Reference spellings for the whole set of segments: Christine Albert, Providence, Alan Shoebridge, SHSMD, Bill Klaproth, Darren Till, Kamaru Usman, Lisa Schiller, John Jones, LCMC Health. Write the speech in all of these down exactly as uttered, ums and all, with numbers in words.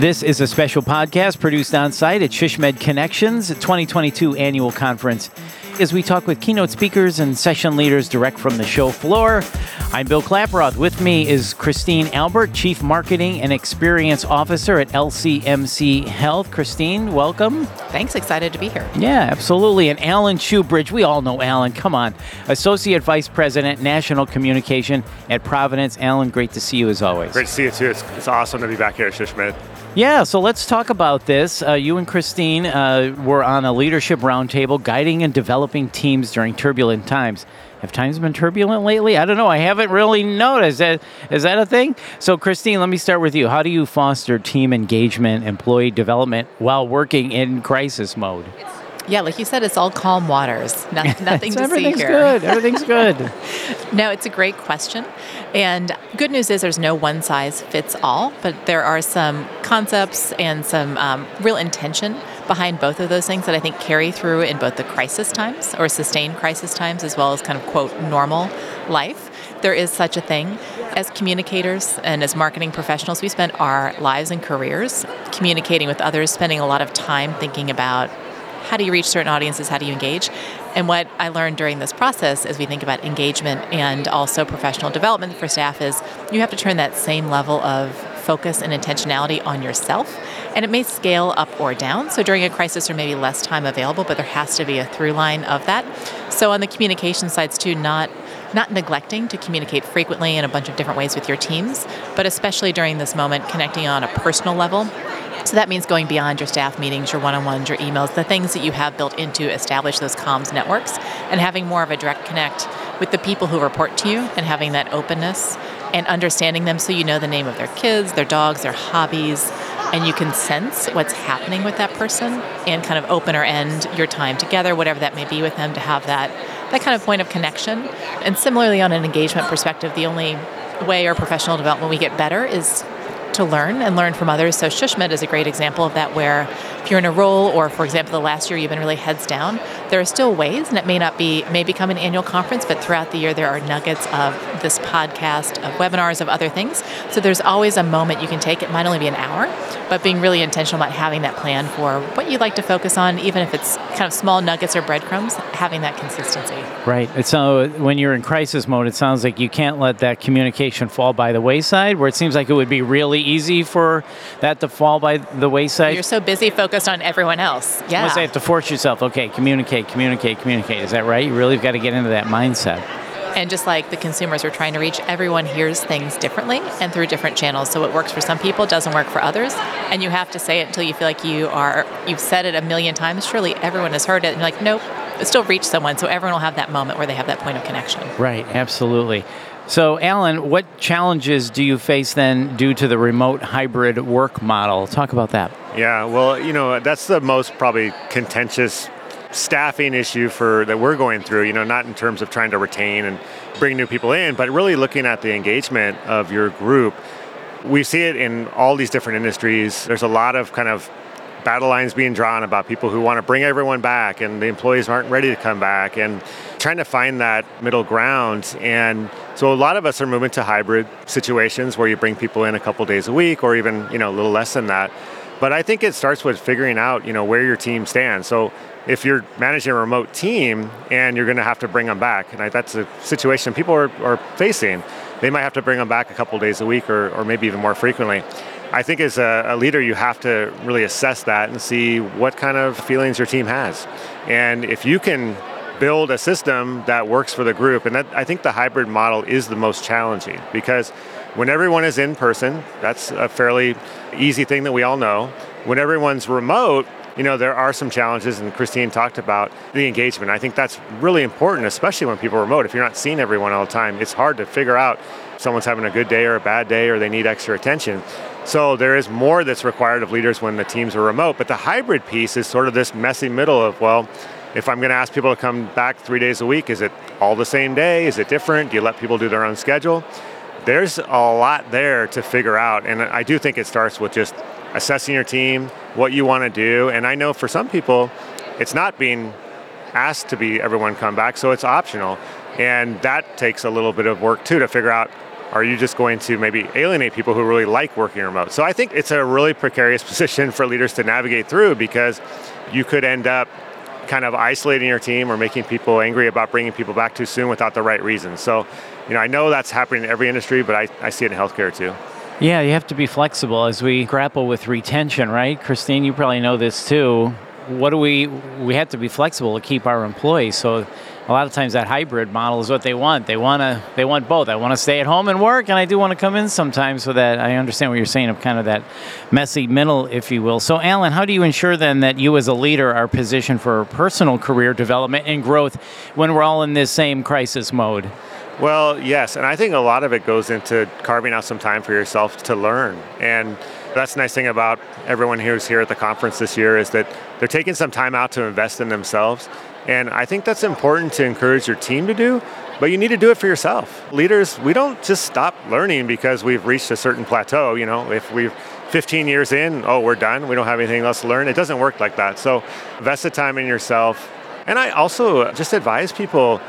This is a special podcast produced on site at SHSMD Connections twenty twenty-two Annual Conference. As we talk with keynote speakers and session leaders direct from the show floor, I'm Bill Klaproth. With me is Christine Albert, Chief Marketing and Experience Officer at L C M C Health. Christine, welcome. Thanks. Excited to be here. Yeah, absolutely. And Alan Shoebridge. We all know Alan. Come on. Associate Vice President, National Communication at Providence. Alan, great to see you as always. Great to see you too. It's, it's awesome to be back here at SHSMD. Yeah, so let's talk about this. Uh, you and Christine uh, were on a leadership roundtable guiding and developing teams during turbulent times. Have times been turbulent lately? I don't know. I haven't really noticed. Is that a thing? So, Christine, let me start with you. How do you foster team engagement, employee development while working in crisis mode? Yeah, like you said, it's all calm waters. No, nothing so to see here. Good. Everything's good. No, it's a great question. And good news is there's no one size fits all, but there are some concepts and some um, real intention behind both of those things that I think carry through in both the crisis times or sustained crisis times as well as kind of, quote, normal life. There is such a thing. As communicators and as marketing professionals, we spend our lives and careers communicating with others, spending a lot of time thinking about how do you reach certain audiences, how do you engage? And what I learned during this process as we think about engagement and also professional development for staff is you have to turn that same level of focus and intentionality on yourself. And it may scale up or down. So during a crisis, there may be less time available, but there has to be a through line of that. So on the communication sides too, not not neglecting to communicate frequently in a bunch of different ways with your teams, but especially during this moment, connecting on a personal level. So that means going beyond your staff meetings, your one-on-ones, your emails, the things that you have built in to establish those comms networks and having more of a direct connect with the people who report to you and having that openness and understanding them so you know the name of their kids, their dogs, their hobbies, and you can sense what's happening with that person and kind of open or end your time together, whatever that may be with them, to have that, that kind of point of connection. And similarly, on an engagement perspective, the only way our professional development we get better is to learn and learn from others. So SHSMD is a great example of that, where if you're in a role or, for example, the last year you've been really heads down, there are still ways, and it may not be, may become an annual conference, but throughout the year there are nuggets of this podcast, of webinars, of other things. So there's always a moment you can take. It might only be an hour, but being really intentional about having that plan for what you'd like to focus on, even if it's kind of small nuggets or breadcrumbs, having that consistency. Right. And so when you're in crisis mode, it sounds like you can't let that communication fall by the wayside, where it seems like it would be really easy for that to fall by the wayside. You're so busy focused on everyone else. Yeah. Unless you have to force yourself, okay, communicate, communicate, communicate. Is that right? You really have got to get into that mindset. And just like the consumers we're trying to reach, everyone hears things differently and through different channels. So what works for some people doesn't work for others. And you have to say it until you feel like you are, you've said it a million times. Surely everyone has heard it. And you're like, nope, it still reached someone. So everyone will have that moment where they have that point of connection. Right. Absolutely. So, Alan, what challenges do you face then due to the remote hybrid work model? Talk about that. Yeah, well, you know, that's the most probably contentious staffing issue for that we're going through, you know, not in terms of trying to retain and bring new people in, but really looking at the engagement of your group. We see it in all these different industries. There's a lot of kind of battle lines being drawn about people who want to bring everyone back and the employees aren't ready to come back, and trying to find that middle ground. And so a lot of us are moving to hybrid situations where you bring people in a couple days a week or even, you know, a little less than that. But I think it starts with figuring out, you know, where your team stands. So if you're managing a remote team and you're going to have to bring them back, and I, that's a situation people are, are facing, they might have to bring them back a couple days a week or, or maybe even more frequently. I think as a, a leader, you have to really assess that and see what kind of feelings your team has. And if you can build a system that works for the group. And that, I think the hybrid model is the most challenging, because when everyone is in person, that's a fairly easy thing that we all know. When everyone's remote, you know, there are some challenges, and Christine talked about the engagement. I think that's really important, especially when people are remote. If you're not seeing everyone all the time, it's hard to figure out if someone's having a good day or a bad day or they need extra attention. So there is more that's required of leaders when the teams are remote, but the hybrid piece is sort of this messy middle of, well, if I'm going to ask people to come back three days a week, is it all the same day? Is it different? Do you let people do their own schedule? There's a lot there to figure out. And I do think it starts with just assessing your team, what you want to do. And I know for some people, it's not being asked to be everyone come back, so it's optional. And that takes a little bit of work too, to figure out are you just going to maybe alienate people who really like working remote? So I think it's a really precarious position for leaders to navigate through, because you could end up kind of isolating your team or making people angry about bringing people back too soon without the right reason. So, you know, I know that's happening in every industry, but I, I see it in healthcare too. Yeah, you have to be flexible as we grapple with retention, right? Christine, you probably know this too. What do we, we have to be flexible to keep our employees. So a lot of times that hybrid model is what they want. They want to, they want both. I want to stay at home and work, and I do want to come in sometimes, so that I understand what you're saying of kind of that messy middle, if you will. So Alan, how do you ensure then that you as a leader are positioned for personal career development and growth when we're all in this same crisis mode? Well, yes, and I think a lot of it goes into carving out some time for yourself to learn. And that's the nice thing about everyone who's here at the conference this year, is that they're taking some time out to invest in themselves. And I think that's important to encourage your team to do, but you need to do it for yourself. Leaders, we don't just stop learning because we've reached a certain plateau. You know, if we've fifteen years in, oh, we're done, we don't have anything else to learn. It doesn't work like that. So invest the time in yourself. And I also just advise people,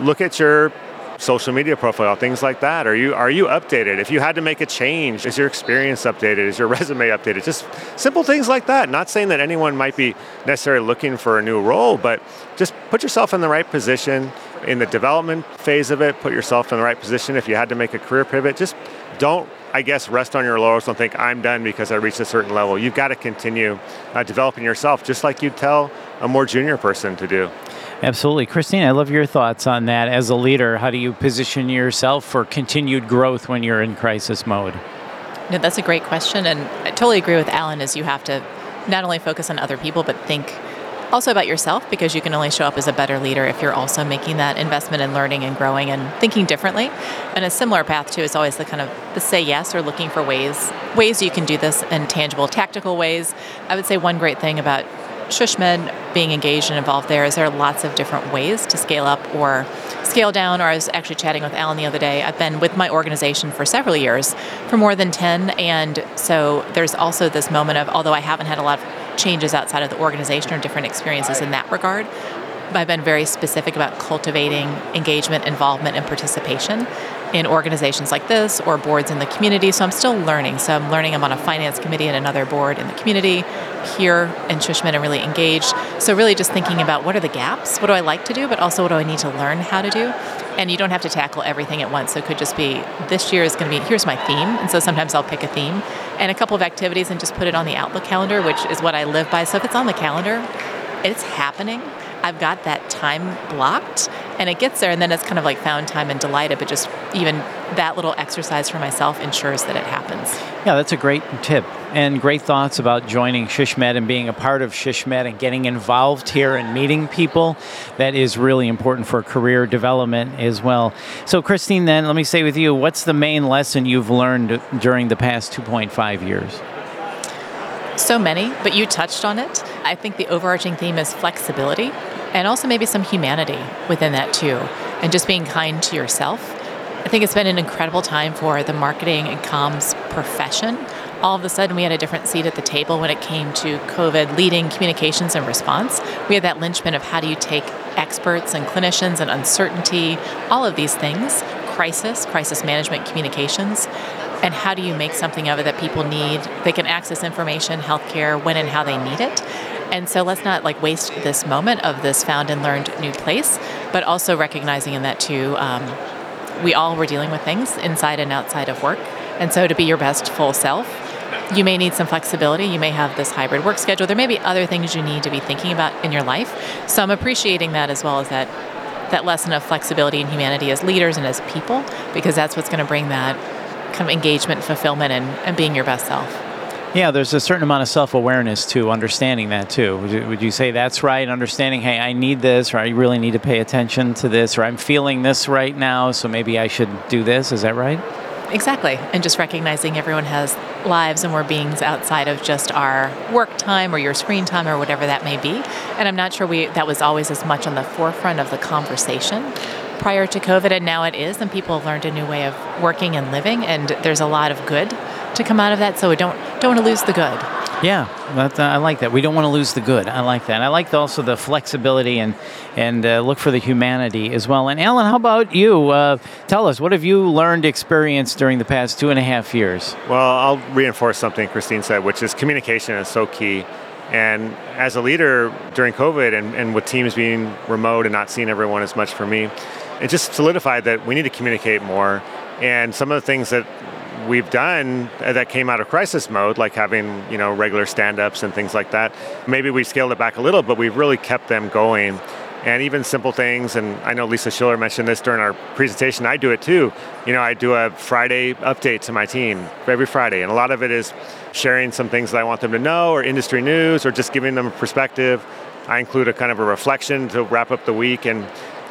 look at your social media profile, things like that. Are you are you updated? If you had to make a change, is your experience updated? Is your resume updated? Just simple things like that. Not saying that anyone might be necessarily looking for a new role, but just put yourself in the right position. In the development phase of it, put yourself in the right position. If you had to make a career pivot, just don't, I guess, rest on your laurels. Don't think, I'm done because I reached a certain level. You've got to continue uh, developing yourself, just like you'd tell a more junior person to do. Absolutely. Christine, I love your thoughts on that. As a leader, how do you position yourself for continued growth when you're in crisis mode? No, that's a great question. And I totally agree with Alan, is you have to not only focus on other people, but think also about yourself, because you can only show up as a better leader if you're also making that investment in learning and growing and thinking differently. And a similar path too is always the kind of the say yes, or looking for ways, ways you can do this in tangible, tactical ways. I would say one great thing about SHSMD being engaged and involved there is there are lots of different ways to scale up or scale down. Or I was actually chatting with Alan the other day. I've been with my organization for several years, for more than ten. And so there's also this moment of, although I haven't had a lot of changes outside of the organization or different experiences in that regard, I've been very specific about cultivating engagement, involvement, and participation in organizations like this or boards in the community. So I'm still learning. So I'm learning. I'm on a finance committee and another board in the community here in SHSMD, and really engaged. So really just thinking about, what are the gaps? What do I like to do? But also, what do I need to learn how to do? And you don't have to tackle everything at once. So it could just be, this year is going to be, here's my theme. And so sometimes I'll pick a theme and a couple of activities and just put it on the Outlook calendar, which is what I live by. So if it's on the calendar, it's happening. I've got that time blocked, and it gets there, and then it's kind of like found time and delighted, but just even that little exercise for myself ensures that it happens. Yeah, that's a great tip, and great thoughts about joining SHSMD and being a part of SHSMD and getting involved here and meeting people. That is really important for career development as well. So Christine, then, let me stay with you. What's the main lesson you've learned during the past two point five years? So many, but you touched on it. I think the overarching theme is flexibility, and also maybe some humanity within that too, and just being kind to yourself. I think it's been an incredible time for the marketing and comms profession. All of a sudden, we had a different seat at the table when it came to COVID, leading communications and response. We had that linchpin of, how do you take experts and clinicians and uncertainty, all of these things, crisis, crisis management, communications, and how do you make something of it that people need? They can access information, healthcare, when and how they need it. And so let's not like waste this moment of this found and learned new place, but also recognizing in that too, um, we all were dealing with things inside and outside of work. And so to be your best full self, you may need some flexibility. You may have this hybrid work schedule. There may be other things you need to be thinking about in your life. So I'm appreciating that, as well as that that lesson of flexibility and humanity as leaders and as people, because that's what's going to bring that kind of engagement, fulfillment, and, and being your best self. Yeah, there's a certain amount of self-awareness too, understanding that too. Would you, would you say that's right? Understanding, hey, I need this, or I really need to pay attention to this, or I'm feeling this right now, so maybe I should do this. Is that right? Exactly. And just recognizing everyone has lives and we're beings outside of just our work time or your screen time or whatever that may be. And I'm not sure we that was always as much on the forefront of the conversation prior to COVID, and now it is, and people have learned a new way of working and living, and there's a lot of good to come out of that. So don't don't want to lose the good. Yeah, that, uh, I like that. We don't want to lose the good. I like that. I like also the flexibility and and uh, look for the humanity as well. And Alan, how about you? Uh, tell us, what have you learned, experienced during the past two and a half years? Well, I'll reinforce something Christine said, which is communication is so key. And as a leader during COVID and, and with teams being remote and not seeing everyone as much for me, it just solidified that we need to communicate more. And some of the things that we've done that came out of crisis mode, like having, you know, regular stand-ups and things like that, maybe we scaled it back a little, but we've really kept them going. And even simple things, and I know Lisa Schiller mentioned this during our presentation, I do it too. You know, I do a Friday update to my team every Friday, and a lot of it is sharing some things that I want them to know, or industry news, or just giving them a perspective. I include a kind of a reflection to wrap up the week, and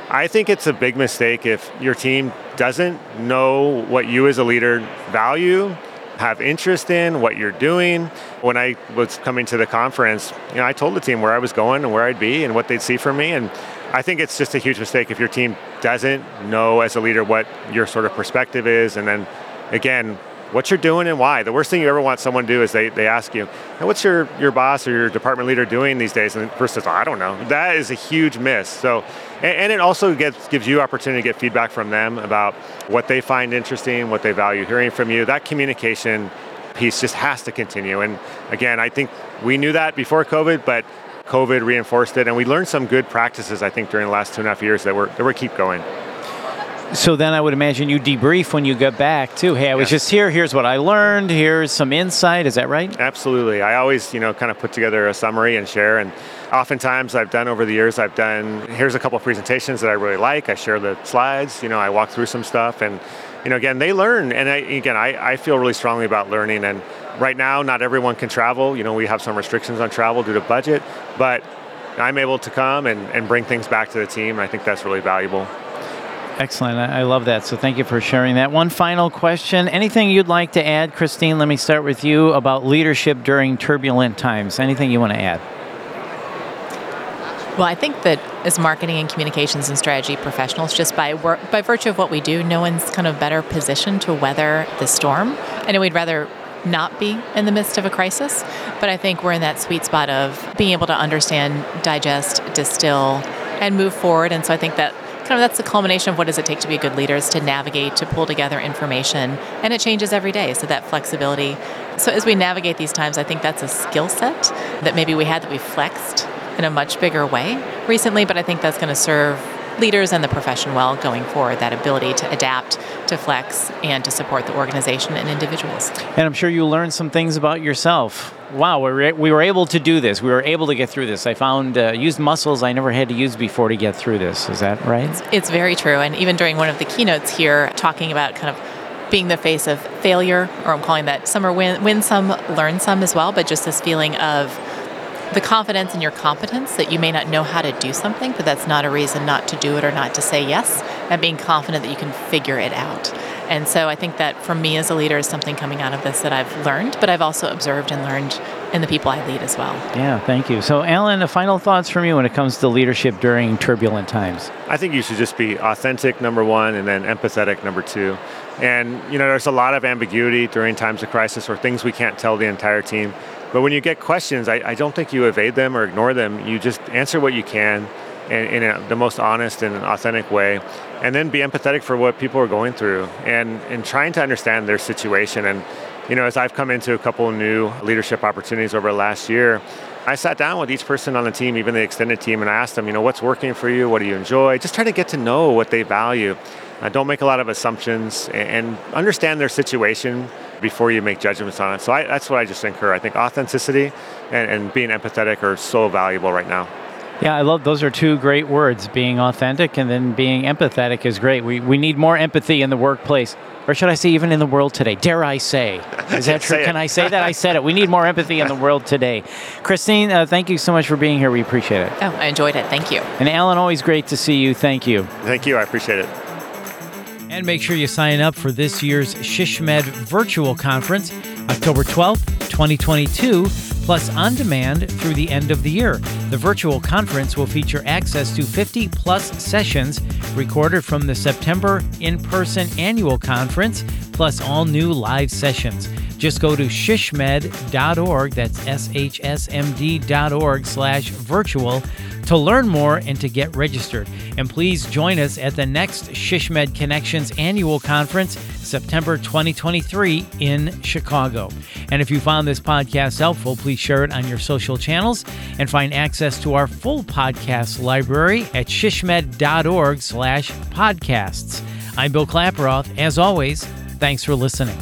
I think it's a big mistake if your team doesn't know what you as a leader value, have interest in, what you're doing. When I was coming to the conference, you know, I told the team where I was going and where I'd be and what they'd see from me. And I think it's just a huge mistake if your team doesn't know as a leader what your sort of perspective is. And then again, what you're doing and why. The worst thing you ever want someone to do is they, they ask you, hey, what's your, your boss or your department leader doing these days? And the person says, oh, I don't know. That is a huge miss. So, and, and it also gets, gives you opportunity to get feedback from them about what they find interesting, what they value hearing from you. That communication piece just has to continue. And again, I think we knew that before COVID, but COVID reinforced it. And we learned some good practices, I think, during the last two and a half years that were, that were keep going. So then I would imagine you debrief when you get back too. Hey, I was yes. just here, here's what I learned, here's some insight, is that right? Absolutely. I always, you know, kind of put together a summary and share, and oftentimes I've done over the years, I've done, here's a couple of presentations that I really like, I share the slides, you know, I walk through some stuff, and, you know, again, they learn, and I, again, I, I feel really strongly about learning, and right now, not everyone can travel, you know, we have some restrictions on travel due to budget, but I'm able to come and, and bring things back to the team, and I think that's really valuable. Excellent. I love that. So thank you for sharing that. One final question. Anything you'd like to add, Christine? Let me start with you about leadership during turbulent times. Anything you want to add? Well, I think that as marketing and communications and strategy professionals, just by work, by virtue of what we do, no one's kind of better positioned to weather the storm. I know we'd rather not be in the midst of a crisis, but I think we're in that sweet spot of being able to understand, digest, distill, and move forward. And so I think that kind of that's the culmination of what does it take to be a good leader, is to navigate, to pull together information, and it changes every day, so that flexibility. So as we navigate these times, I think that's a skill set that maybe we had that we flexed in a much bigger way recently, but I think that's going to serve leaders and the profession well going forward, that ability to adapt, to flex, and to support the organization and individuals. And I'm sure you learned some things about yourself. Wow, we were able to do this. We were able to get through this. I found, uh, used muscles I never had to use before to get through this. Is that right? It's, it's very true. And even during one of the keynotes here, talking about kind of being the face of failure, or I'm calling that some are win, win some, learn some as well, but just this feeling of the confidence in your competence that you may not know how to do something, but that's not a reason not to do it or not to say yes, and being confident that you can figure it out. And so I think that for me as a leader is something coming out of this that I've learned, but I've also observed and learned in the people I lead as well. Yeah, thank you. So Alan, final thoughts from you when it comes to leadership during turbulent times? I think you should just be authentic, number one, and then empathetic, number two. And you know, there's a lot of ambiguity during times of crisis, or things we can't tell the entire team. But when you get questions, I, I don't think you evade them or ignore them. You just answer what you can in, in a, the most honest and authentic way. And then be empathetic for what people are going through, and, and trying to understand their situation. And you know, as I've come into a couple of new leadership opportunities over the last year, I sat down with each person on the team, even the extended team, and I asked them, you know, what's working for you? What do you enjoy? Just try to get to know what they value. Uh, don't make a lot of assumptions, and, and understand their situation before you make judgments on it. So I, that's what I just incur. I think authenticity and, and being empathetic are so valuable right now. Yeah, I love, those are two great words, being authentic and then being empathetic is great. We we need more empathy in the workplace, or should I say even in the world today, dare I say. Is that true? Can I say that? I said it. We need more empathy in the world today. Christine, uh, thank you so much for being here. We appreciate it. Oh, I enjoyed it. Thank you. And Alan, always great to see you. Thank you. Thank you. I appreciate it. And make sure you sign up for this year's SHSMD virtual conference, October twelfth, twenty twenty-two, plus on demand through the end of the year. The virtual conference will feature access to fifty plus sessions recorded from the September in-person annual conference, plus all new live sessions. Just go to shshmed dot org, that's S H S M D dot org slash virtual, to learn more and to get registered. And please join us at the next ShishMed Connections Annual Conference, September twenty twenty-three in Chicago. And if you found this podcast helpful, please share it on your social channels and find access to our full podcast library at shishmed dot org slash podcasts. I'm Bill Klaproth. As always, thanks for listening.